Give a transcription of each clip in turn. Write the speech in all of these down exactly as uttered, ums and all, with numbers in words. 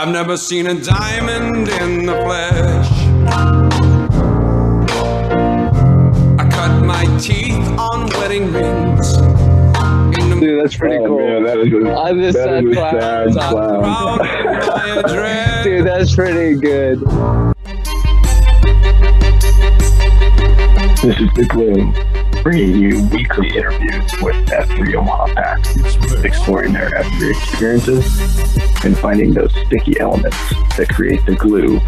I've never seen a diamond in the flesh. I cut my teeth on wedding rings. Dude, that's pretty oh, cool. Man, that is a, I'm just that sad clown. Sad clown. Dude, that's pretty good. This is The Plague, bringing you weekly interviews with F three Omaha Pack, exploring their F three experiences and finding those sticky elements that create the glue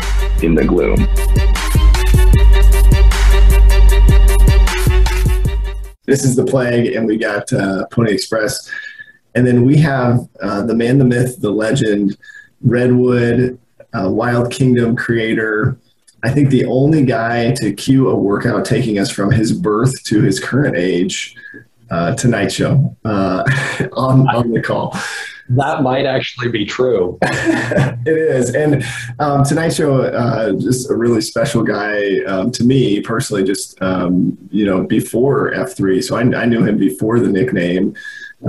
in the gloom. This is The Plague, and we got uh, Pony Express. And then we have uh, the man, the myth, the legend, Redwood, uh, Wild Kingdom creator, I think the only guy to cue a workout taking us from his birth to his current age, uh, Tonight Show, uh, on, on the call. That might actually be true. It is. And um, Tonight Show, uh, just a really special guy um, to me personally, just, um, you know, before F three. So I, I knew him before the nickname,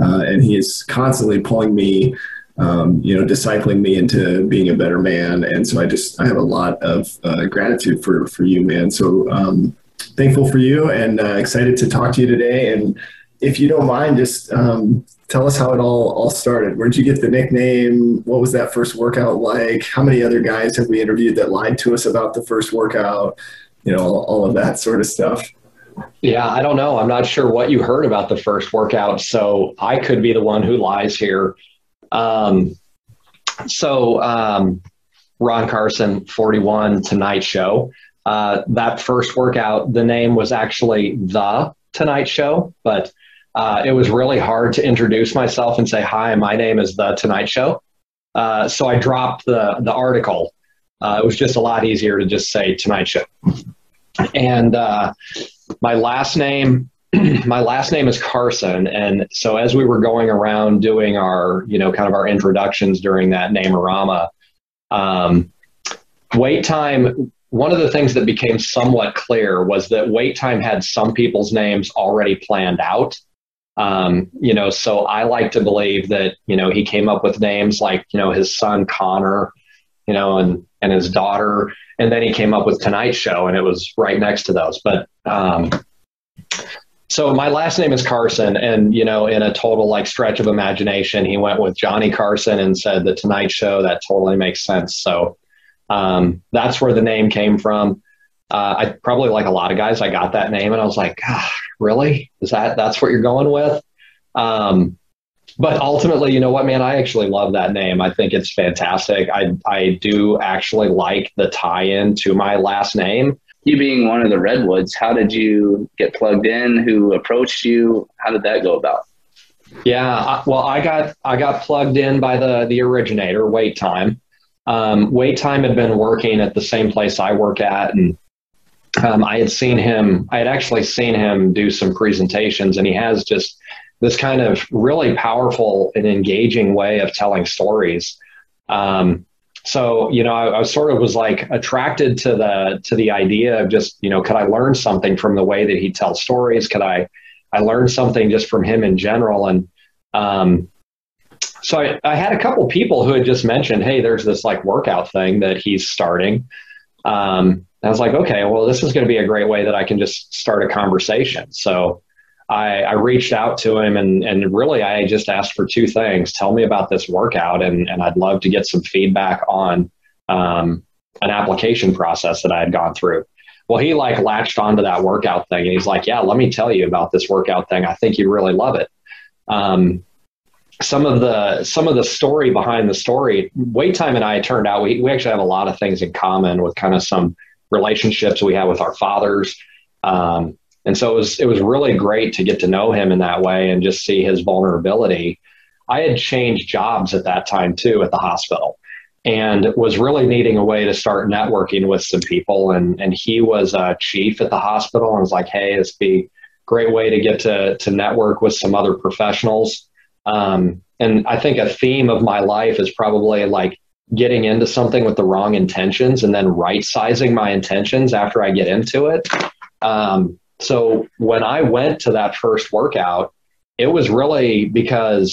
uh, and he is constantly pulling me Um, you know, discipling me into being a better man. And so I just, I have a lot of uh, gratitude for, for you, man. So um, thankful for you and uh, excited to talk to you today. And if you don't mind, just um, tell us how it all, all started. Where'd you get the nickname? What was that first workout like? How many other guys have we interviewed that lied to us about the first workout? You know, all, all of that sort of stuff. Yeah, I don't know. I'm not sure what you heard about the first workout. So I could be the one who lies here. Um, so, um, Ron Carson, forty-one, Tonight Show, uh, that first workout, the name was actually The Tonight Show, but, uh, it was really hard to introduce myself and say, hi, my name is The Tonight Show. Uh, so I dropped the, the article. Uh, it was just a lot easier to just say Tonight Show. And, uh, my last name, my last name is Carson. And so as we were going around doing our, you know, kind of our introductions during that Namerama, um, Wait Time, one of the things that became somewhat clear was that Wait Time had some people's names already planned out. Um, you know, so I like to believe that, you know, he came up with names like, you know, his son Connor, you know, and, and his daughter. And then he came up with Tonight Show and it was right next to those. But, um, so my last name is Carson, and, you know, in a total like stretch of imagination, he went with Johnny Carson and said The Tonight Show. That totally makes sense. So um, that's where the name came from. Uh, I probably, like a lot of guys, I got that name and I was like, ah, really? Is that, that's what you're going with? Um, but ultimately, you know what, man, I actually love that name. I think it's fantastic. I, I do actually like the tie-in to my last name. You being one of the Redwoods, how did you get plugged in? Who approached you? How did that go about? Yeah, I, well, I got I got plugged in by the the originator, Wait Time. Um, Wait Time had been working at the same place I work at, and um, I had seen him. I had actually seen him do some presentations, and he has just this kind of really powerful and engaging way of telling stories. Um, So, you know, I, I sort of was like attracted to the to the idea of just, you know, could I learn something from the way that he tells stories? Could I I learn something just from him in general? And um, so I, I had a couple people who had just mentioned, hey, there's this like workout thing that he's starting. Um, I was like, OK, well, this is going to be a great way that I can just start a conversation. So I, I reached out to him and, and really I just asked for two things. Tell me about this workout and, and I'd love to get some feedback on um, an application process that I had gone through. Well, he like latched onto that workout thing and he's like, yeah, let me tell you about this workout thing. I think you really love it. Um, some of the some of the story behind the story, Wait Time and I, it turned out we, we actually have a lot of things in common with kind of some relationships we have with our fathers. Um And so it was, it was really great to get to know him in that way and just see his vulnerability. I had changed jobs at that time too, at the hospital, and was really needing a way to start networking with some people. And, and he was a chief at the hospital and was like, hey, this would be a great way to get to, to network with some other professionals. Um, and I think a theme of my life is probably like getting into something with the wrong intentions and then right sizing my intentions after I get into it. Um, So when I went to that first workout, it was really because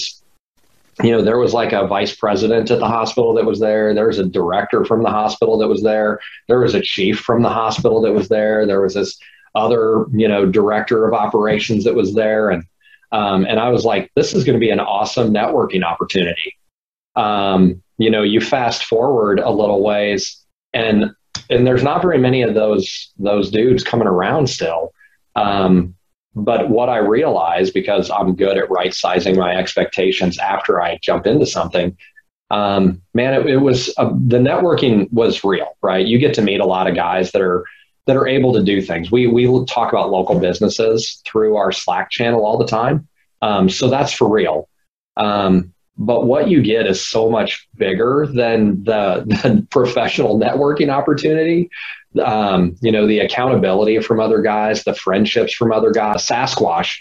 you know, there was like a vice president at the hospital that was there. There was a director from the hospital that was there. There was a chief from the hospital that was there. There was this other, you know, director of operations that was there. And, um, and I was like, this is going to be an awesome networking opportunity. Um, you know, you fast forward a little ways and, and there's not very many of those, those dudes coming around still. Um, But what I realized, because I'm good at right sizing my expectations after I jump into something, um, man, it, it was uh, the networking was real, right? You get to meet a lot of guys that are that are able to do things. We we talk about local businesses through our Slack channel all the time, um, so that's for real. Um, but what you get is so much bigger than the, the professional networking opportunity. Um, you know, the accountability from other guys, the friendships from other guys. Sasquatch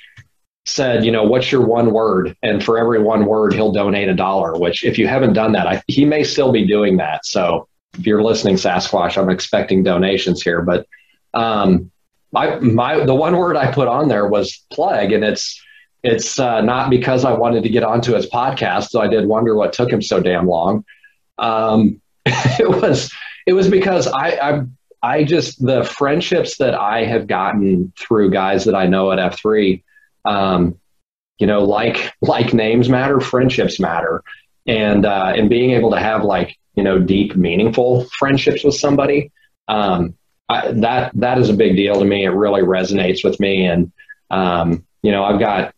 said, you know, what's your one word? And for every one word, he'll donate a dollar, which if you haven't done that, I, he may still be doing that. So if you're listening, Sasquatch, I'm expecting donations here. But um, my, my, the one word I put on there was plague. And it's, it's uh, not because I wanted to get onto his podcast. So I did wonder what took him so damn long. Um, it was, it was because I, I, I just, the friendships that I have gotten through guys that I know at F three, um, you know, like, like names matter, friendships matter. And, uh, and being able to have like, you know, deep, meaningful friendships with somebody, um, I, that, that is a big deal to me. It really resonates with me. And, um, you know, I've got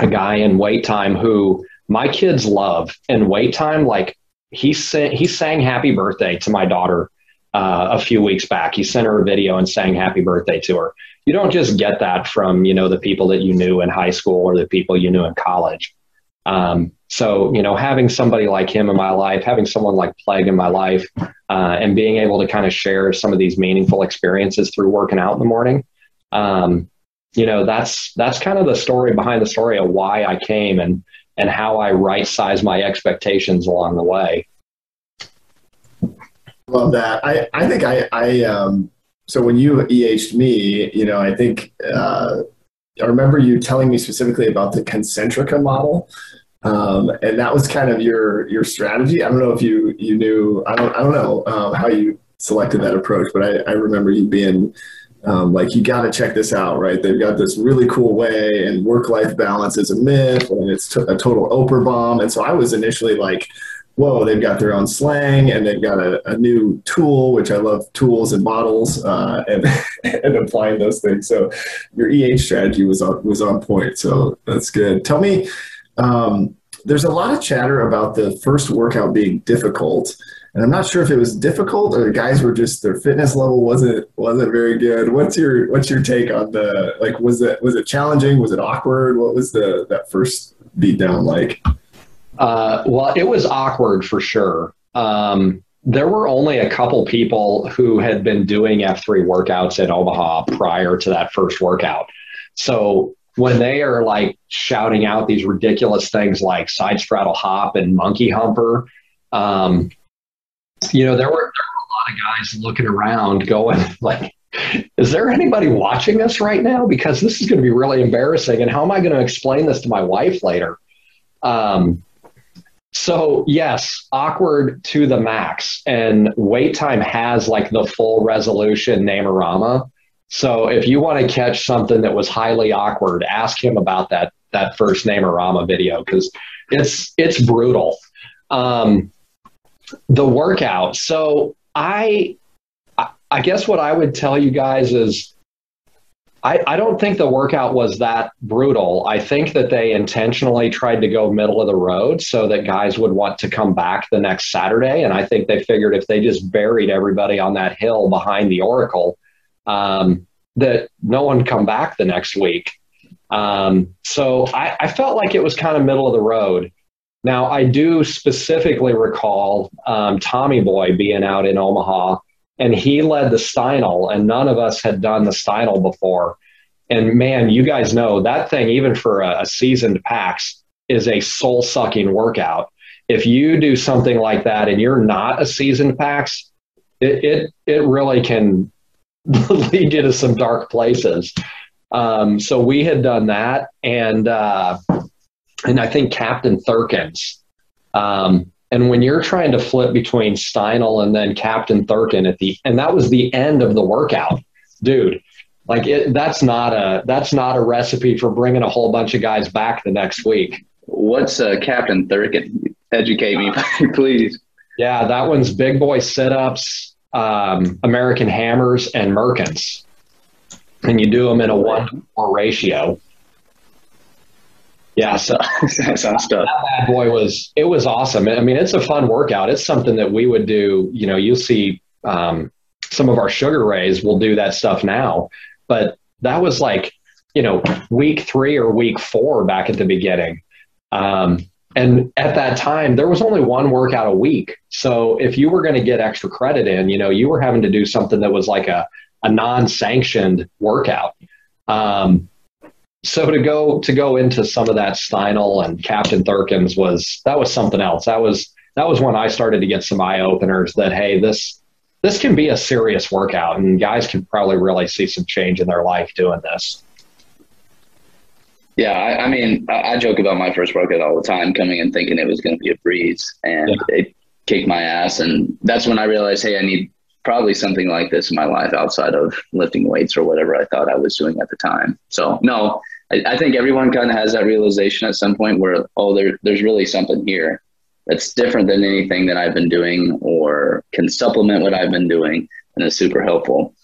a guy in Wait Time who my kids love, and Wait Time, like he sang, he sang happy birthday to my daughter Uh, a few weeks back. He sent her a video and sang happy birthday to her. You don't just get that from, you know, the people that you knew in high school or the people you knew in college. Um, so, you know, having somebody like him in my life, having someone like Plague in my life, uh, and being able to kind of share some of these meaningful experiences through working out in the morning. Um, you know, that's, that's kind of the story behind the story of why I came and, and how I right-sized my expectations along the way. Love that. I, I think I, I, um, so when you E H'd me, you know, I think, uh, I remember you telling me specifically about the concentrica model. Um, and that was kind of your, your strategy. I don't know if you, you knew, I don't, I don't know, um, how you selected that approach, but I, I remember you being, um, like, you got to check this out, right? They've got this really cool way, and work-life balance is a myth, and it's t- a total Oprah bomb. And so I was initially like, whoa, they've got their own slang, and they've got a, a new tool, which I love tools and models, uh, and, and applying those things. So your E H strategy was on, was on point. So that's good. Tell me, um, there's a lot of chatter about the first workout being difficult, and I'm not sure if it was difficult or the guys were just, their fitness level wasn't, wasn't very good. What's your, what's your take on the, like, was it, was it challenging? Was it awkward? What was the, that first beatdown like? Uh, well, it was awkward for sure. Um, there were only a couple people who had been doing F three workouts in Omaha prior to that first workout. So when they are like shouting out these ridiculous things like side straddle hop and monkey humper, um, you know, there were, there were a lot of guys looking around going like, is there anybody watching us right now? Because this is going to be really embarrassing. And how am I going to explain this to my wife later? Um, So yes, awkward to the max, and Wait Time has like the full resolution Namerama. So if you want to catch something that was highly awkward, ask him about that, that first Namerama video. 'Cause it's, it's brutal. Um, the workout. So I, I guess what I would tell you guys is I, I don't think the workout was that brutal. I think that they intentionally tried to go middle of the road so that guys would want to come back the next Saturday. And I think they figured if they just buried everybody on that hill behind the Oracle, um, that no one come back the next week. Um, so I, I felt like it was kind of middle of the road. Now, I do specifically recall um, Tommy Boy being out in Omaha, and he led the Steinle, and none of us had done the Steinle before. And man, you guys know that thing, even for a, a seasoned PAX, is a soul sucking workout. If you do something like that and you're not a seasoned PAX, it, it, it really can lead you to some dark places. Um, so we had done that. And, uh, and I think Captain Thurkin's. Um, and when you're trying to flip between Steinle and then Captain Thurkin at the, and that was the end of the workout, dude. Like it, that's not a that's not a recipe for bringing a whole bunch of guys back the next week. What's uh, Captain Thurkin? Educate me, please. Yeah, that one's big boy sit-ups, um, American hammers, and Merkins, and you do them in a one-to-four ratio. Yeah, so that sounds tough. That bad boy was it was awesome. I mean, it's a fun workout. It's something that we would do. You know, you'll see um, some of our Sugar Rays will do that stuff now. But that was like, you know, week three or week four back at the beginning. Um, and at that time, there was only one workout a week. So if you were going to get extra credit in, you know, you were having to do something that was like a, a non-sanctioned workout. Um, so to go, to go into some of that Steinle and Captain Thurkin's was, that was something else. That was, that was when I started to get some eye openers that, hey, this, This can be a serious workout, and guys can probably really see some change in their life doing this. Yeah, I, I mean, I, I joke about my first workout all the time, coming in thinking it was going to be a breeze, and yeah. It kicked my ass. And that's when I realized, hey, I need probably something like this in my life outside of lifting weights or whatever I thought I was doing at the time. So, no, I, I think everyone kind of has that realization at some point where, oh, there, there's really something here. That's different than anything that I've been doing or can supplement what I've been doing, and it's super helpful.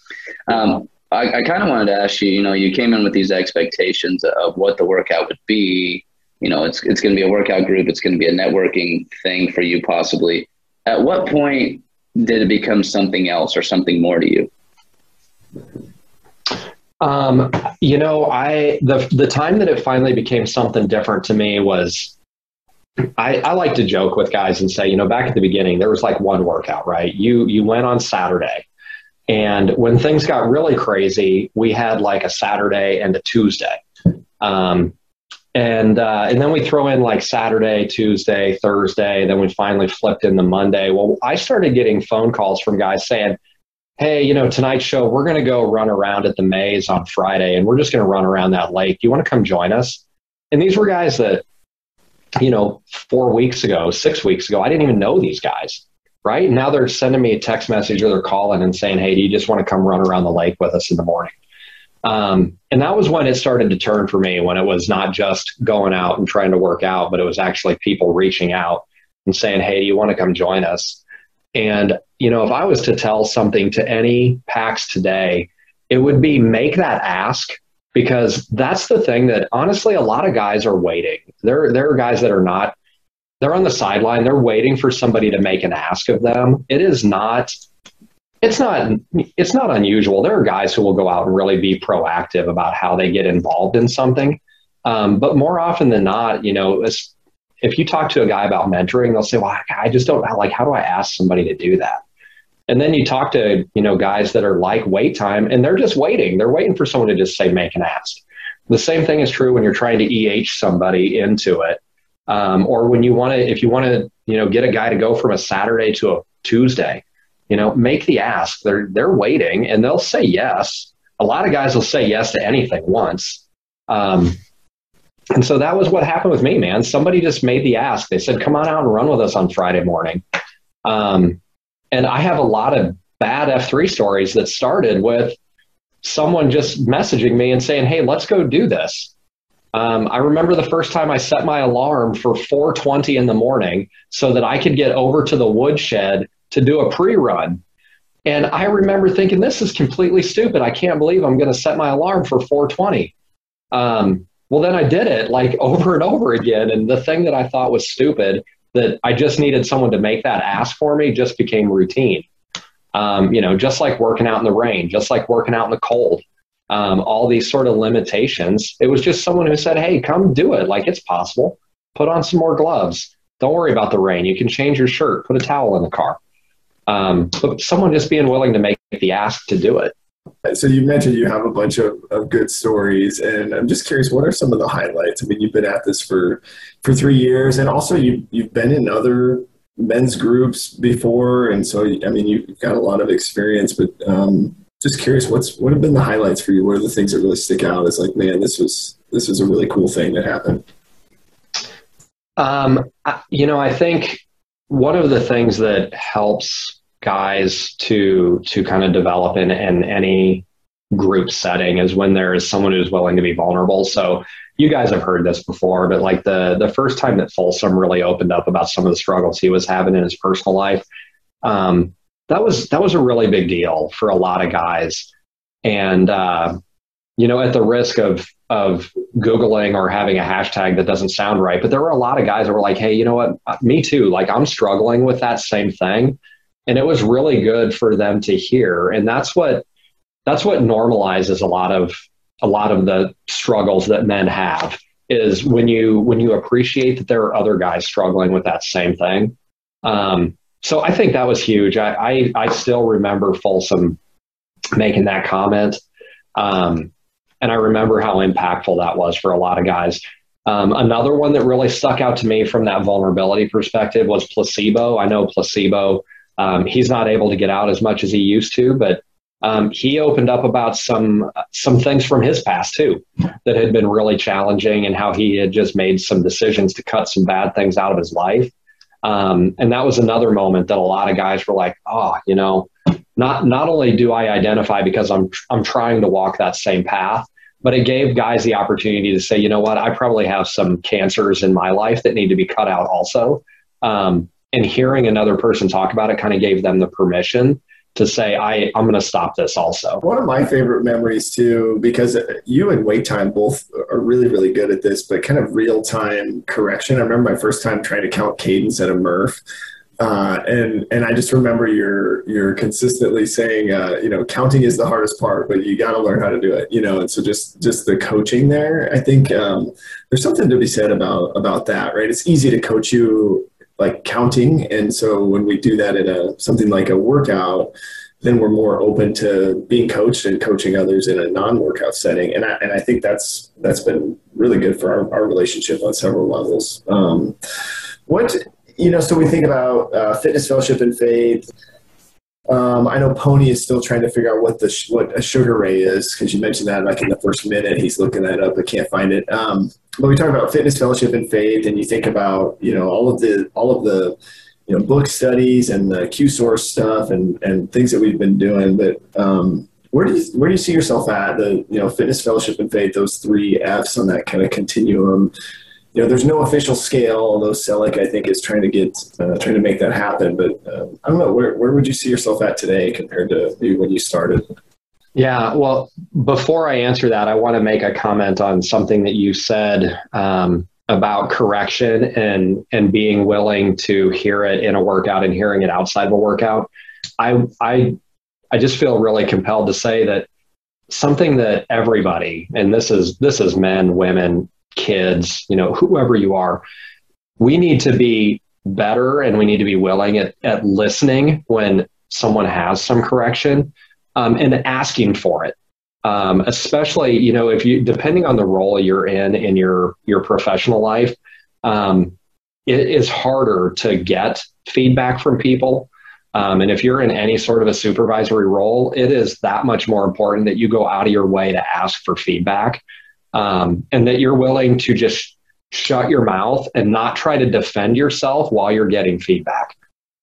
Um, I, I kind of wanted to ask you, you know, you came in with these expectations of what the workout would be. You know, it's it's going to be a workout group. It's going to be a networking thing for you possibly. At what point did it become something else or something more to you? Um, you know, I the the time that it finally became something different to me was – I, I like to joke with guys and say, you know, back at the beginning, there was like one workout, right? You you went on Saturday. And when things got really crazy, we had like a Saturday and a Tuesday. Um, and uh, and then we throw in like Saturday, Tuesday, Thursday. Then we finally flipped in the Monday. Well, I started getting phone calls from guys saying, hey, you know, Tonight Show, we're going to go run around at the maze on Friday. And we're just going to run around that lake. You want to come join us? And these were guys that, you know, four weeks ago, six weeks ago, I didn't even know these guys, right? Now they're sending me a text message or they're calling and saying, hey, do you just want to come run around the lake with us in the morning? Um, and that was when it started to turn for me, when it was not just going out and trying to work out, but it was actually people reaching out and saying, hey, do you want to come join us? And, you know, if I was to tell something to any PAX today, it would be make that ask. Because that's the thing that, honestly, a lot of guys are waiting. There, there are guys that are not, they're on the sideline. They're waiting for somebody to make an ask of them. It is not, it's not, it's not unusual. There are guys who will go out and really be proactive about how they get involved in something. Um, but more often than not, you know, if you talk to a guy about mentoring, they'll say, well, I just don't, like, how do I ask somebody to do that? And then you talk to, you know, guys that are like Wait Time, and they're just waiting. They're waiting for someone to just say, make an ask. The same thing is true when you're trying to E H somebody into it. Um, or when you want to, if you want to, you know, get a guy to go from a Saturday to a Tuesday, you know, make the ask. They're, they're waiting and they'll say yes. A lot of guys will say yes to anything once. Um, and so that was what happened with me, man. Somebody just made the ask. They said, come on out and run with us on Friday morning. Um, And I have a lot of bad F three stories that started with someone just messaging me and saying, hey, let's go do this. Um, I remember the first time I set my alarm for four twenty in the morning so that I could get over to the Woodshed to do a pre-run. And I remember thinking, this is completely stupid. I can't believe I'm going to set my alarm for four twenty. Um, well, then I did it like over and over again. And the thing that I thought was stupid that I just needed someone to make that ask for me just became routine. Um, you know, just like working out in the rain, just like working out in the cold, um, all these sort of limitations. It was just someone who said, hey, come do it. Like, it's possible. Put on some more gloves. Don't worry about the rain. You can change your shirt, put a towel in the car. Um, but someone just being willing to make the ask to do it. So you mentioned you have a bunch of, of good stories, and I'm just curious, what are some of the highlights? I mean, you've been at this for, for three years, and also you, you've been in other men's groups before, and so, I mean, you've got a lot of experience, but um, just curious, what's what have been the highlights for you? What are the things that really stick out as like, man, this was this was a really cool thing that happened? Um, I, you know, I think one of the things that helps guys to to kind of develop in, in any group setting is when there is someone who's willing to be vulnerable. So you guys have heard this before, but like the the first time that Folsom really opened up about some of the struggles he was having in his personal life, um, that was that was a really big deal for a lot of guys. And uh, you know, at the risk of of Googling or having a hashtag that doesn't sound right, but there were a lot of guys that were like, hey, you know what, me too. Like, I'm struggling with that same thing. And it was really good for them to hear. And that's what, that's what normalizes a lot of, a lot of the struggles that men have, is when you, when you appreciate that there are other guys struggling with that same thing. Um, so I think that was huge. I, I, I still remember Folsom making that comment. Um, And I remember how impactful that was for a lot of guys. Um, another one that really stuck out to me from that vulnerability perspective was Placebo. I know Placebo, um, he's not able to get out as much as he used to, but um, he opened up about some some things from his past too that had been really challenging, and how he had just made some decisions to cut some bad things out of his life. Um, and that was another moment that a lot of guys were like, oh, you know, not not only do I identify because I'm I'm trying to walk that same path, but it gave guys the opportunity to say, you know what, I probably have some cancers in my life that need to be cut out also. Um, and hearing another person talk about it kind of gave them the permission to say, I, I'm going to stop this also. One of my favorite memories too, because you and Wait Time both are really, really good at this, but kind of real time correction. I remember my first time trying to count cadence at a Murph. Uh, and, and I just remember you're, you're consistently saying, uh, you know, counting is the hardest part, but you got to learn how to do it, you know? And so just, just the coaching there, I think, um, there's something to be said about, about that, right? It's easy to coach you like counting. And so when we do that at a, something like a workout, then we're more open to being coached and coaching others in a non-workout setting. And I, and I think that's, that's been really good for our, our relationship on several levels. Um, what, You know, so we think about uh, fitness, fellowship, and faith. Um, I know Pony is still trying to figure out what the sh- what a sugar ray is, because you mentioned that like in the first minute. He's looking that up, but can't find it. Um, but we talk about fitness, fellowship, and faith, and you think about, you know, all of the all of the you know book studies and the Q source stuff and and things that we've been doing. But um, where do you, where do you see yourself at? The you know fitness, fellowship, and faith, those three F's on that kind of continuum. You know, there's no official scale, although Selig, I think, is trying to get, uh, trying to make that happen. But uh, I don't know, where where would you see yourself at today compared to maybe when you started? Yeah, well, before I answer that, I want to make a comment on something that you said um, about correction and and being willing to hear it in a workout and hearing it outside of a workout. I I I just feel really compelled to say that something that everybody, and this is this is men, women, kids, you know, whoever you are, we need to be better and we need to be willing at, at listening when someone has some correction, um, and asking for it. Um, especially, you know, if you, depending on the role you're in, in your, your professional life, um, it is harder to get feedback from people. Um, and if you're in any sort of a supervisory role, it is that much more important that you go out of your way to ask for feedback. Um, and that you're willing to just shut your mouth and not try to defend yourself while you're getting feedback,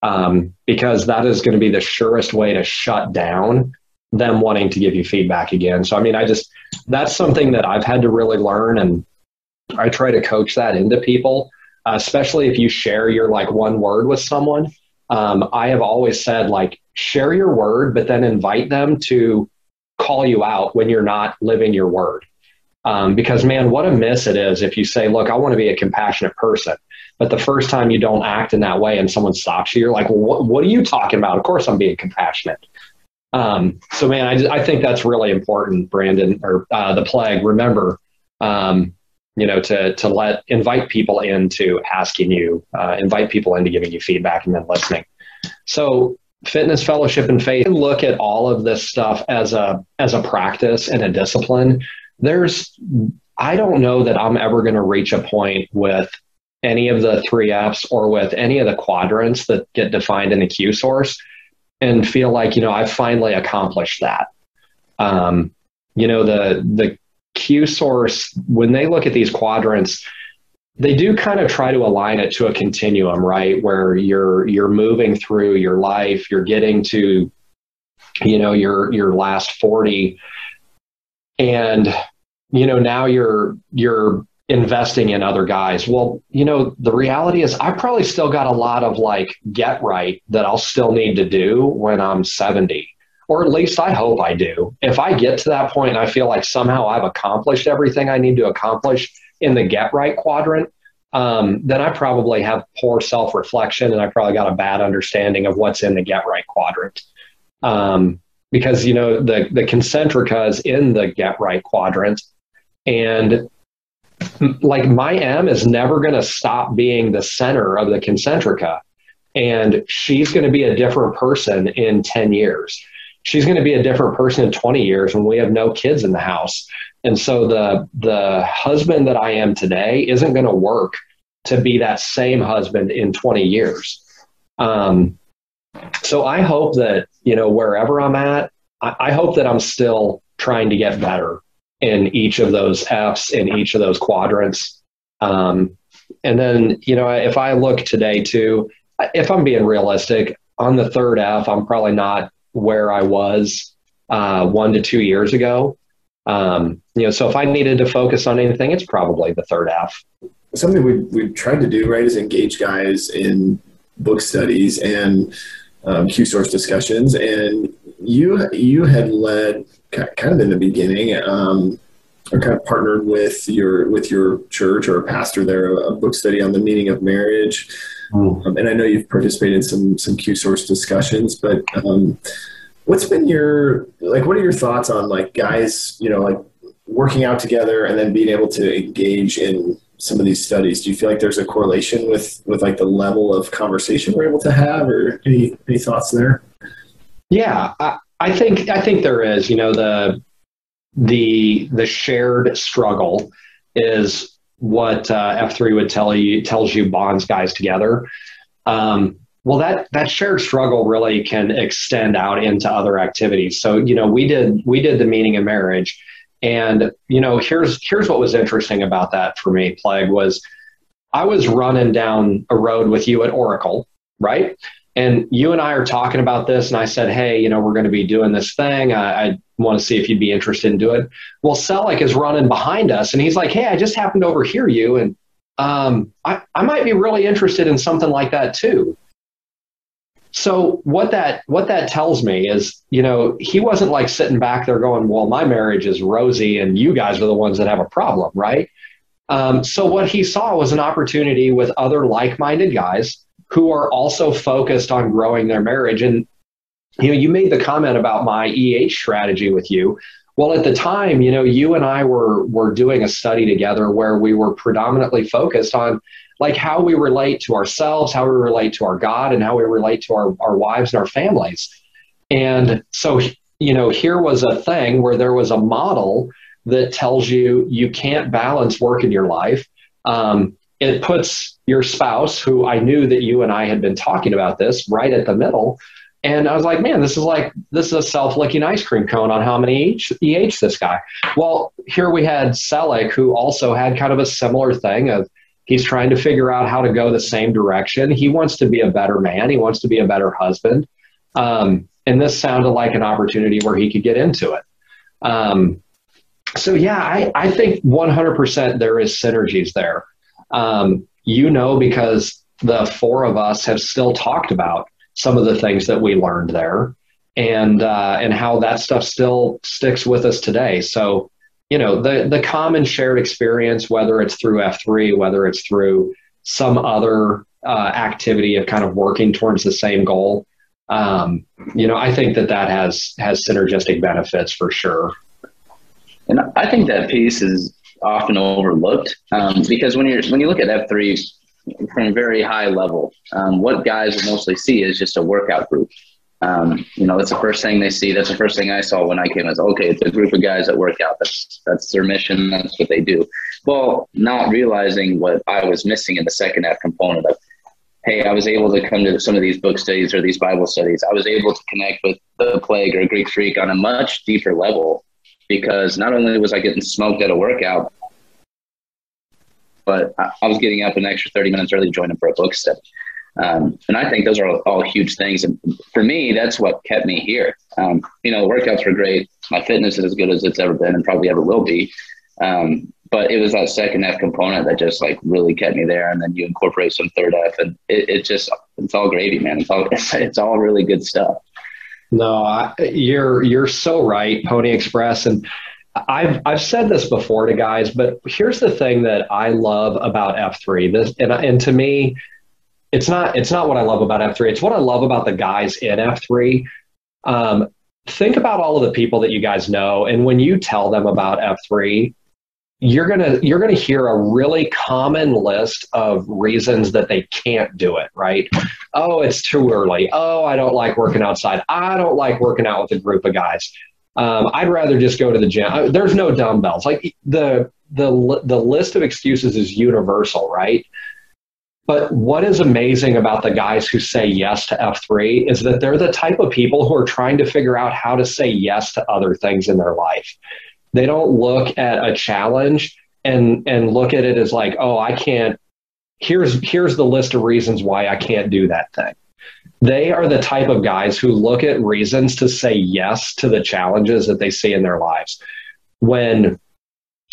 um, because that is going to be the surest way to shut down them wanting to give you feedback again. So, I mean, I just, that's something that I've had to really learn, and I try to coach that into people, uh, especially if you share your like one word with someone. Um, I have always said, like, share your word, but then invite them to call you out when you're not living your word. Um, because, man, what a miss it is if you say, look, I want to be a compassionate person, but the first time you don't act in that way and someone stops you, you're like, well, what, what are you talking about? Of course I'm being compassionate. Um, so, man, I, I think that's really important, Brandon, or uh, the plague. Remember, um, you know, to to let invite people into asking you, uh, invite people into giving you feedback and then listening. So fitness, fellowship, and faith, look at all of this stuff as a as a practice and a discipline. There's, I don't know that I'm ever going to reach a point with any of the three F's or with any of the quadrants that get defined in the Q source and feel like, you know, I've finally accomplished that. Um, you know, the, the Q source, when they look at these quadrants, They do kind of try to align it to a continuum, right? Where you're you're moving through your life, you're getting to, you know, your your last forty, and you know, now you're you're investing in other guys. Well, you know, the reality is I probably still got a lot of like get right that I'll still need to do when I'm seventy, or at least I hope I do. If I get to that point and I feel like somehow I've accomplished everything I need to accomplish in the get right quadrant, um, then I probably have poor self-reflection, and I probably got a bad understanding of what's in the get right quadrant. Um, because, you know, the, the concentrica is in the get right quadrant, and like my M is never going to stop being the center of the concentrica, and she's going to be a different person in ten years. She's going to be a different person in twenty years when we have no kids in the house. And so the, the husband that I am today isn't going to work to be that same husband in twenty years. Um, so I hope that, you know, wherever I'm at, I, I hope that I'm still trying to get better in each of those F's, in each of those quadrants. Um, and then, you know, if I look today too, if I'm being realistic, on the third F, I'm probably not where I was uh, one to two years ago. Um, you know, so if I needed to focus on anything, it's probably the third F. Something we we've tried to do, right, is engage guys in book studies and um, Q source discussions. And you you had led kind of in the beginning, um, or kind of partnered with your with your church or a pastor there, a book study on the meaning of marriage. Mm. Um, and I know you've participated in some some Q source discussions, but um, what's been your, like, what are your thoughts on, like, guys, you know, like working out together and then being able to engage in some of these studies? Do you feel like there's a correlation with, with like the level of conversation we're able to have, or any, any thoughts there? Yeah, I, I think, I think there is, you know, the, the, the shared struggle is what uh, F three would tell you, tells you bonds guys together. Um, Well, that, that shared struggle really can extend out into other activities. So, you know, we did we did the meaning of marriage, and you know, here's here's what was interesting about that for me, Plague, was I was running down a road with you at Oracle, right? And you and I are talking about this, and I said, hey, you know, we're going to be doing this thing. I, I want to see if you'd be interested in doing it. Well, Selig is running behind us, and he's like, hey, I just happened to overhear you, and um, I, I might be really interested in something like that too. So what that what that tells me is, you know, he wasn't like sitting back there going, well, my marriage is rosy and you guys are the ones that have a problem, right? Um, so what he saw was an opportunity with other like-minded guys who are also focused on growing their marriage. And, you know, you made the comment about my E H strategy with you. Well, at the time, you know, you and I were were doing a study together where we were predominantly focused on like how we relate to ourselves, how we relate to our God, and how we relate to our, our wives and our families. And so, you know, here was a thing where there was a model that tells you you can't balance work in your life. Um, it puts your spouse, who I knew that you and I had been talking about this, right at the middle. And I was like, man, this is like, this is a self-licking ice cream cone on how many E H this guy. Well, here we had Selig, who also had kind of a similar thing of, he's trying to figure out how to go the same direction. He wants to be a better man. He wants to be a better husband. Um, and this sounded like an opportunity where he could get into it. Um, so yeah, I, I think one hundred percent there is synergies there. Um, you know, because the four of us have still talked about some of the things that we learned there, and, uh, and how that stuff still sticks with us today. So, you know, the, the common shared experience, whether it's through F three, whether it's through some other uh, activity of kind of working towards the same goal, um, you know, I think that that has, has synergistic benefits for sure. And I think that piece is often overlooked um, because when you're, when you look at F three from a very high level, um, what guys mostly see is just a workout group. Um, you know, that's the first thing they see. That's the first thing I saw when I came is, okay, it's a group of guys that work out. That's, that's their mission. That's what they do. Well, not realizing what I was missing in the second half component of, hey, I was able to come to some of these book studies or these Bible studies. I was able to connect with the Plague or Greek Freak on a much deeper level, because not only was I getting smoked at a workout, but I, I was getting up an extra thirty minutes early to join them for a book study. Um, and I think those are all, all huge things. And for me, that's what kept me here. Um, you know, workouts were great. My fitness is as good as it's ever been and probably ever will be. Um, but it was that second F component that just like really kept me there. And then you incorporate some third F and it, it just, it's all gravy, man. It's all, it's, it's all really good stuff. No, I, you're, you're so right, Pony Express. And I've, I've said this before to guys, but here's the thing that I love about F three. This, and, and to me, It's not it's not what I love about F three. It's what I love about the guys in F three. Um, think about all of the people that you guys know, and when you tell them about F three, you're gonna you're gonna hear a really common list of reasons that they can't do it, right? Oh, it's too early. Oh, I don't like working outside. I don't like working out with a group of guys. Um, I'd rather just go to the gym. There's no dumbbells. Like the the the list of excuses is universal, right? But what is amazing about the guys who say yes to F three is that they're the type of people who are trying to figure out how to say yes to other things in their life. They don't look at a challenge and, and look at it as like, oh, I can't, here's, here's the list of reasons why I can't do that thing. They are the type of guys who look at reasons to say yes to the challenges that they see in their lives. When,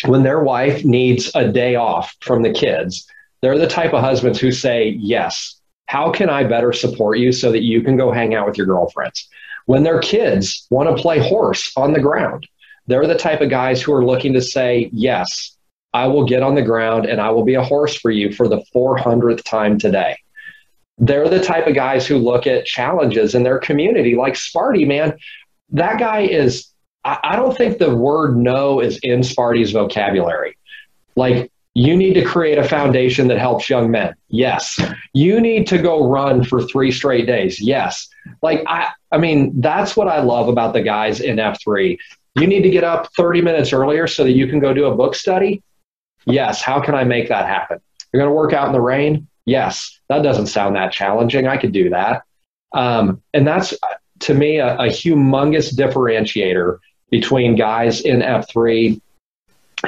when their wife needs a day off from the kids, they're the type of husbands who say, yes, how can I better support you so that you can go hang out with your girlfriends? When their kids want to play horse on the ground, they're the type of guys who are looking to say, yes, I will get on the ground and I will be a horse for you for the four hundredth time today. They're the type of guys who look at challenges in their community, like Sparty, man. That guy is, I, I don't think the word no is in Sparty's vocabulary. Like, you need to create a foundation that helps young men. Yes. You need to go run for three straight days. Yes. Like, I, I mean, that's what I love about the guys in F three. You need to get up thirty minutes earlier so that you can go do a book study. Yes. How can I make that happen? You're going to work out in the rain. Yes. That doesn't sound that challenging. I could do that. Um, and that's, to me, a, a humongous differentiator between guys in F three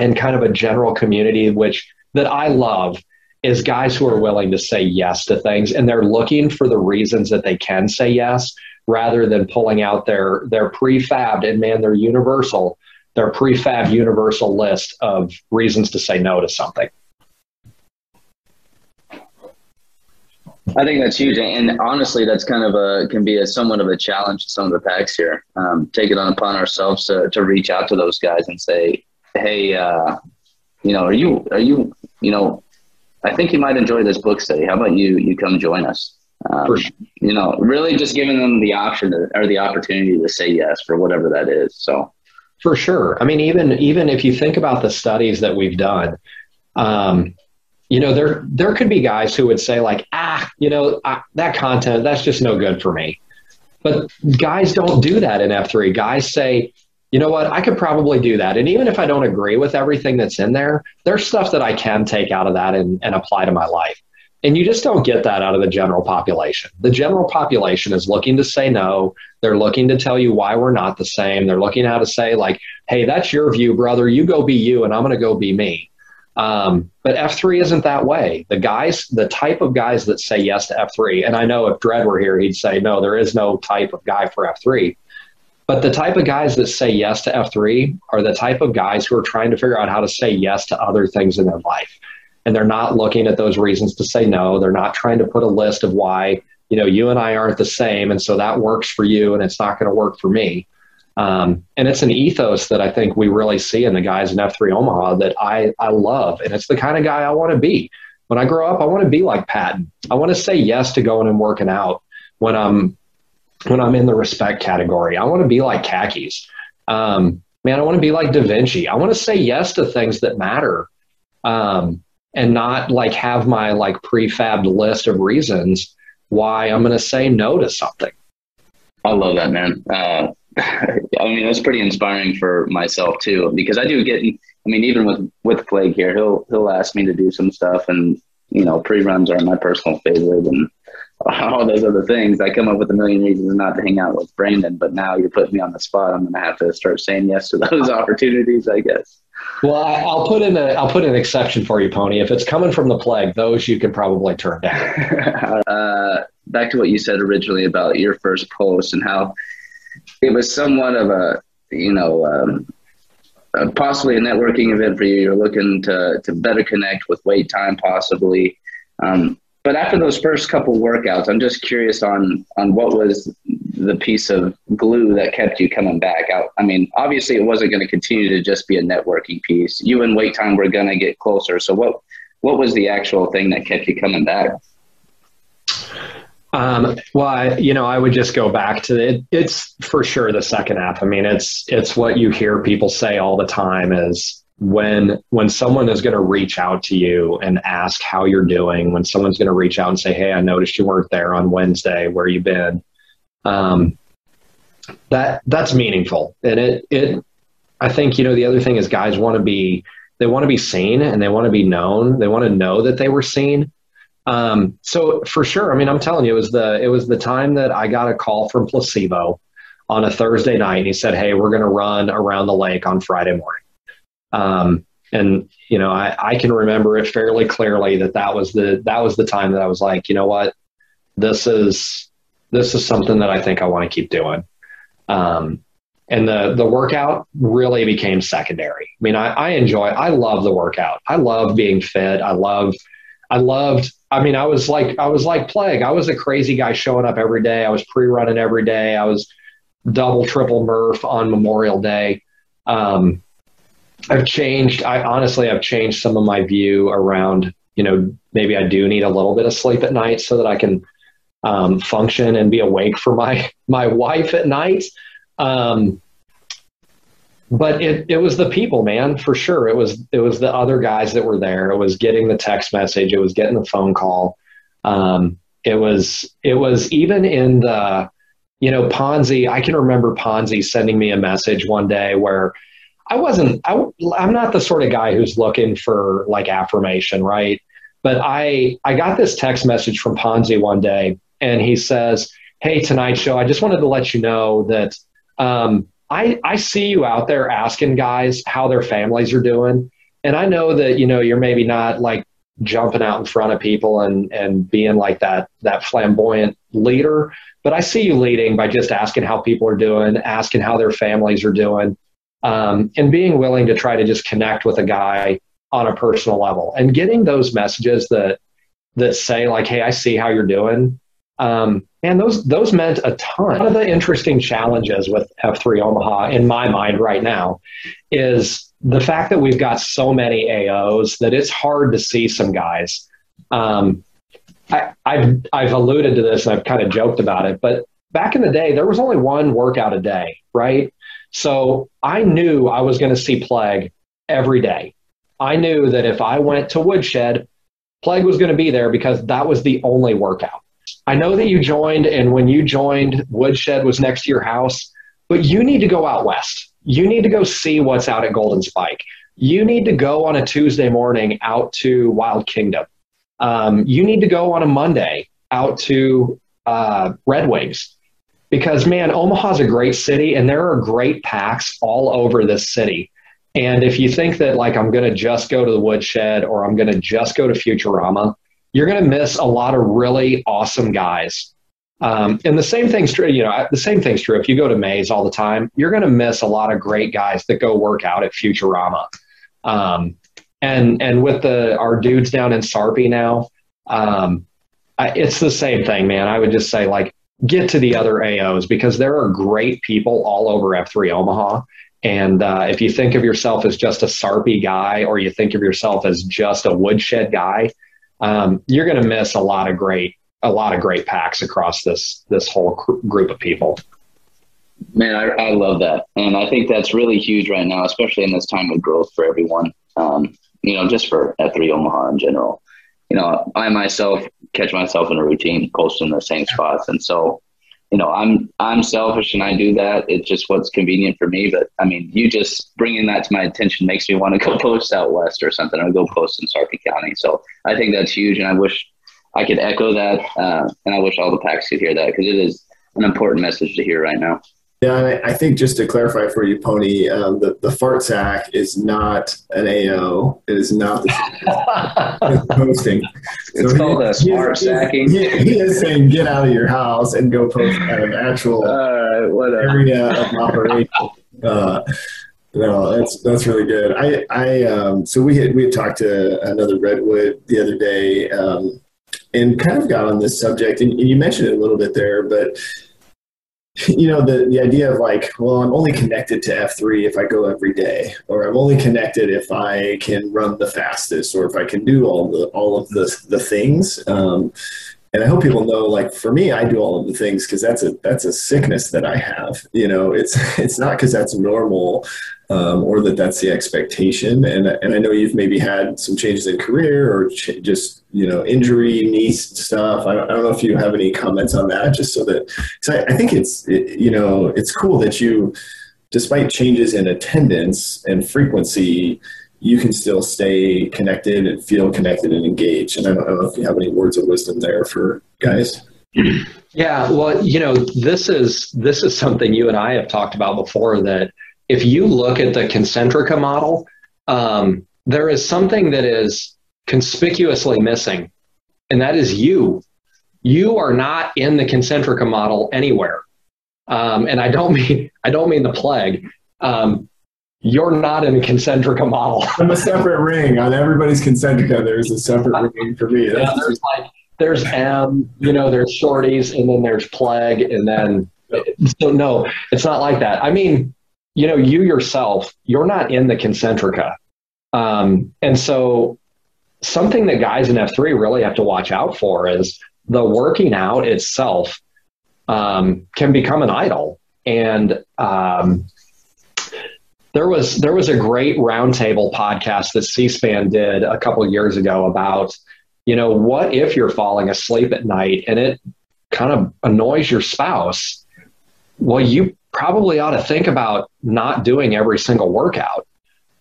and kind of a general community, which that I love, is guys who are willing to say yes to things. And they're looking for the reasons that they can say yes, rather than pulling out their, their prefabbed, and man, their universal, their prefab universal list of reasons to say no to something. I think that's huge. And honestly, that's kind of a, can be a somewhat of a challenge to some of the packs here. Um, take it on upon ourselves to, to reach out to those guys and say, hey, uh, you know, are you, are you, you know, I think you might enjoy this book study. How about you, you come join us? Um, for sure. You know, really just giving them the option to, or the opportunity to say yes for whatever that is. So for sure. I mean, even, even if you think about the studies that we've done, um, you know, there, there could be guys who would say like, ah, you know, I, that content, that's just no good for me. But guys don't do that in F three. Guys say, you know what, I could probably do that. And even if I don't agree with everything that's in there, there's stuff that I can take out of that and, and apply to my life. And you just don't get that out of the general population. The general population is looking to say no. They're looking to tell you why we're not the same. They're looking how to say like, hey, that's your view, brother. You go be you and I'm going to go be me. Um, but F three isn't that way. The guys, the type of guys that say yes to F three, and I know if Dredd were here, he'd say, no, there is no type of guy for F three. But the type of guys that say yes to F three are the type of guys who are trying to figure out how to say yes to other things in their life. And they're not looking at those reasons to say no. They're not trying to put a list of why, you know, you and I aren't the same. And so that works for you and it's not going to work for me. Um, and it's an ethos that I think we really see in the guys in F three Omaha that I, I love. And it's the kind of guy I want to be. When I grow up, I want to be like Patton. I want to say yes to going and working out when I'm, when I'm in the respect category. I want to be like khakis. Um, man, I want to be like Da Vinci. I want to say yes to things that matter um, and not like have my like prefabbed list of reasons why I'm going to say no to something. I love that, man. Uh, I mean, that's pretty inspiring for myself too, because I do get, I mean, even with, with Plague here, he'll, he'll ask me to do some stuff and, you know, pre-runs are my personal favorite and all those other things. I come up with a million reasons not to hang out with Brandon, but now you're putting me on the spot. I'm going to have to start saying yes to those opportunities, I guess. Well, I, I'll put in a I'll put in an exception for you, Pony. If it's coming from the plague, those you can probably turn down. uh, back to what you said originally about your first post and how it was somewhat of a, you know, um, uh, possibly a networking event for you. You're looking to to better connect with Wait Time, possibly. Um, but after those first couple workouts, I'm just curious on on what was the piece of glue that kept you coming back out. I mean, obviously it wasn't going to continue to just be a networking piece. You and Wait Time were going to get closer. So what, what was the actual thing that kept you coming back? Um, well, I, you know, I would just go back to it. It's for sure the second half. I mean, it's, it's what you hear people say all the time is when, when someone is going to reach out to you and ask how you're doing, when someone's going to reach out and say, hey, I noticed you weren't there on Wednesday, where you been? Um, that that's meaningful. And it, it, I think, you know, the other thing is guys want to be, they want to be seen and they want to be known. They want to know that they were seen. Um, so for sure. I mean, I'm telling you, it was the, it was the time that I got a call from Placebo on a Thursday night and he said, hey, we're going to run around the lake on Friday morning. Um, and you know, I, I can remember it fairly clearly that that was the, that was the time that I was like, you know what, this is, This is something that I think I want to keep doing. Um, and the, the workout really became secondary. I mean, I, I enjoy, I love the workout. I love being fit. I love, I loved, I mean, I was like, I was like Plague. I was a crazy guy showing up every day. I was pre-running every day. I was double, triple Murph on Memorial Day. Um, I've changed. I honestly, I've changed some of my view around, you know, maybe I do need a little bit of sleep at night so that I can Um, function and be awake for my, my wife at night. Um, but it, it was the people, man, for sure. It was, it was the other guys that were there. It was getting the text message. It was getting the phone call. Um, it was, it was even in the, you know, Ponzi, I can remember Ponzi sending me a message one day where I wasn't, I, I'm not the sort of guy who's looking for like affirmation. Right. But I, I got this text message from Ponzi one day. And he says, hey, Tonight Show, I just wanted to let you know that um, I, I see you out there asking guys how their families are doing. And I know that, you know, you're maybe not like jumping out in front of people and, and being like that, that flamboyant leader, but I see you leading by just asking how people are doing, asking how their families are doing, um, and being willing to try to just connect with a guy on a personal level. And getting those messages that, that say like, hey, I see how you're doing. Um, and those, those meant a ton. One of the interesting challenges with F three Omaha in my mind right now is the fact that we've got so many A Os that it's hard to see some guys. Um, I, I've, I've alluded to this and I've kind of joked about it, but back in the day, there was only one workout a day, right? So I knew I was going to see Plague every day. I knew that if I went to Woodshed, Plague was going to be there because that was the only workout. I know that you joined, and when you joined, Woodshed was next to your house, but you need to go out west. You need to go see what's out at Golden Spike. You need to go on a Tuesday morning out to Wild Kingdom. Um, you need to go on a Monday out to uh, Red Wings because, man, Omaha's a great city, and there are great packs all over this city. And if you think that, like, I'm going to just go to the Woodshed or I'm going to just go to Futurama, you're going to miss a lot of really awesome guys. Um, and the same thing's true, you know, the same thing's true. If you go to Maze all the time, you're going to miss a lot of great guys that go work out at Futurama. Um, and, and with the, our dudes down in Sarpy now, um, I, it's the same thing, man. I would just say like, get to the other A Os because there are great people all over F three Omaha. And uh, if you think of yourself as just a Sarpy guy, or you think of yourself as just a Woodshed guy, Um, you're going to miss a lot of great, a lot of great packs across this, this whole cr- group of people. Man, I, I love that. And I think that's really huge right now, especially in this time of growth for everyone, um, you know, just for F three Omaha in general. You know, I myself catch myself in a routine, posting the same spots. And so, you know, I'm, I'm selfish and I do that. It's just what's convenient for me. But I mean, you just bringing that to my attention makes me want to go post out west or something, or go post in Sarpy County. So I think that's huge. And I wish I could echo that. Uh, and I wish all the packs could hear that because it is an important message to hear right now. Yeah, and I, I think just to clarify for you, Pony, um, the, the fart sack is not an A O. It is not the posting. It's so called he, a smart he is, sacking. He, he is saying get out of your house and go post at an actual uh, what a... area of operation. Uh, no, that's that's really good. I I um, so we had we had talked to another Redwood the other day, um, and kind of got on this subject, and, and you mentioned it a little bit there, but. You know, the, the idea of like, well, I'm only connected to F three if I go every day, or I'm only connected if I can run the fastest, or if I can do all the, all of the, the things. Um, and I hope people know, like, for me, I do all of the things because that's a that's a sickness that I have. You know, it's it's not because that's normal um, or that that's the expectation. And and I know you've maybe had some changes in career or ch- just. you know, injury, knee stuff. I don't, I don't know if you have any comments on that, just so that, cause I, I think it's, it, you know, it's cool that you, despite changes in attendance and frequency, you can still stay connected and feel connected and engaged. And I don't, I don't know if you have any words of wisdom there for guys. Yeah. Well, you know, this is, this is something you and I have talked about before, that if you look at the Concentrica model, um, there is something that is conspicuously missing, and that is you. You are not in the Concentrica model anywhere, um, and I don't mean I don't mean the plague. Um, you're not in the Concentrica model. I'm a separate ring on everybody's Concentrica. There's a separate ring for me. Yeah, there's like there's M, you know, there's shorties, and then there's plague, and then so no, it's not like that. I mean, you know, you yourself, you're not in the Concentrica, um, and so. Something that guys in F three really have to watch out for is the working out itself um, can become an idol. And um, there was there was a great roundtable podcast that C-SPAN did a couple of years ago about, you know, what if you're falling asleep at night and it kind of annoys your spouse? Well, you probably ought to think about not doing every single workout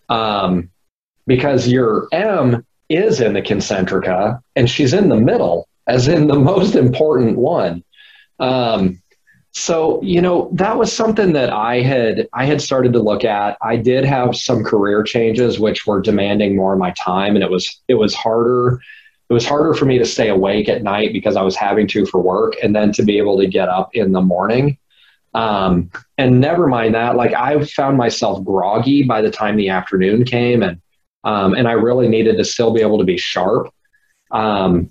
um, because your M is in the Concentrica and she's in the middle, as in the most important one. Um, so, you know, that was something that I had, I had started to look at. I did have some career changes, which were demanding more of my time. And it was, it was harder. It was harder for me to stay awake at night because I was having to for work, and then to be able to get up in the morning. Um, and never mind that, like I found myself groggy by the time the afternoon came, and Um, and I really needed to still be able to be sharp. Um,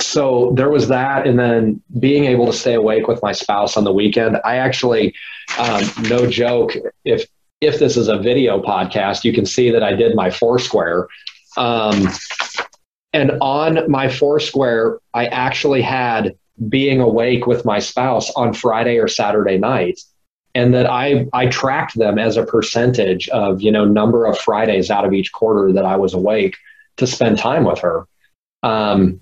so there was that. And then being able to stay awake with my spouse on the weekend. I actually, um, no joke, if if this is a video podcast, you can see that I did my Foursquare. Um, and on my Foursquare, I actually had being awake with my spouse on Friday or Saturday night. And that I, I tracked them as a percentage of, you know, number of Fridays out of each quarter that I was awake to spend time with her. Um,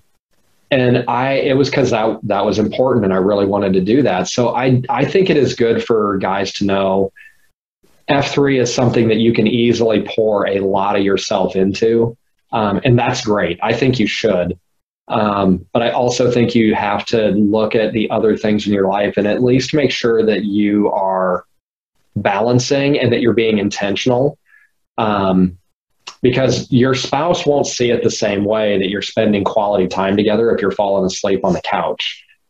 and I, it was cause that, that was important and I really wanted to do that. So I, I think it is good for guys to know F three is something that you can easily pour a lot of yourself into. Um, and that's great. I think you should. Um, but I also think you have to look at the other things in your life and at least make sure that you are balancing and that you're being intentional, um, because your spouse won't see it the same way that you're spending quality time together. If you're falling asleep on the couch,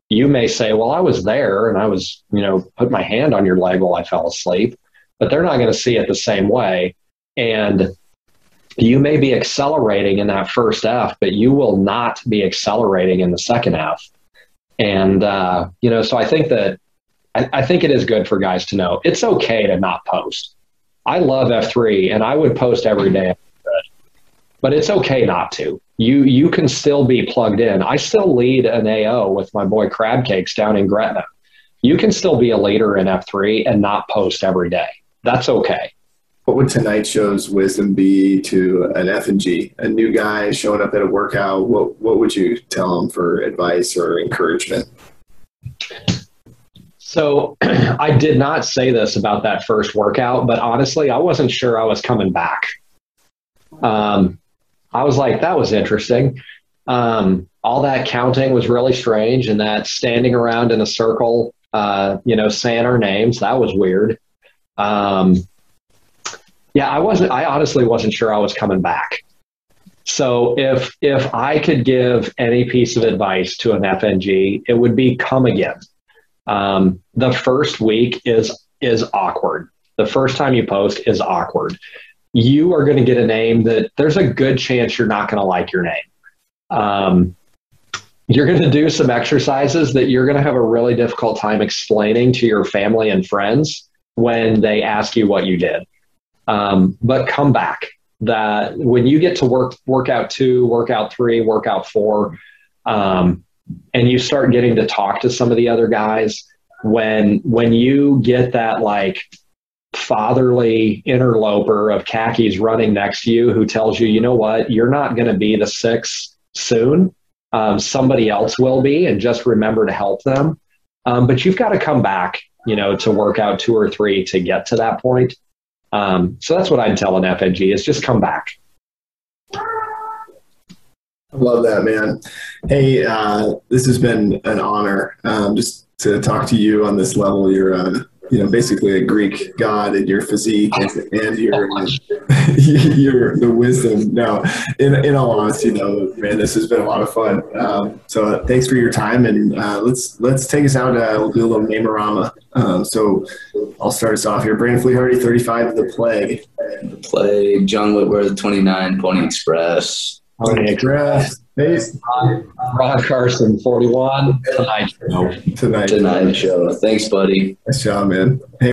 you may say, well, I was there and I was, you know, put my hand on your leg while I fell asleep, but they're not going to see it the same way. And you may be accelerating in that first F, but you will not be accelerating in the second F. And, uh, you know, so I think that, I, I think it is good for guys to know it's okay to not post. I love F three and I would post every day, but it's okay not to. You, you can still be plugged in. I still lead an A O with my boy Crab Cakes down in Gretna. You can still be a leader in F three and not post every day. That's okay. What would Tonight Show's wisdom be to an F N G, a new guy showing up at a workout? What what would you tell him for advice or encouragement? So I did not say this about that first workout, but honestly, I wasn't sure I was coming back. Um, I was like, that was interesting. Um, all that counting was really strange, and that standing around in a circle uh, you know, saying our names. That was weird. Um, yeah, I wasn't, I honestly wasn't sure I was coming back. So if, if I could give any piece of advice to an F N G, it would be come again. Um, the first week is, is awkward. The first time you post is awkward. You are going to get a name that there's a good chance you're not going to like your name. Um, you're going to do some exercises that you're going to have a really difficult time explaining to your family and friends when they ask you what you did. Um, but come back. That when you get to work, workout two, workout three, workout four, um, and you start getting to talk to some of the other guys, when, when you get that like fatherly interloper of khakis running next to you who tells you, you know what, you're not going to be the six soon. Um, somebody else will be, and just remember to help them. Um, but you've got to come back, you know, to workout two or three to get to that point. Um, so that's what I'd tell an F N G is just come back. I love that, man. Hey, uh, this has been an honor, um, just to talk to you on this level. You're, uh, you know, basically a Greek god in your physique and, and your, your, the wisdom. No, in, in all honesty, though, man, this has been a lot of fun. Um, so thanks for your time, and, uh, let's, let's take us out. Uh, we'll do a little name-orama. Um, so I'll start us off here. Brandon Fleehardy, thirty-five, The Plague. The Plague, John Whitworth, twenty-nine, Pony Express. Pony Express. Ron, Ron Carson, forty-one. Tonight Show. Tonight, Tonight Show. Thanks, buddy. Nice job, man. Hey.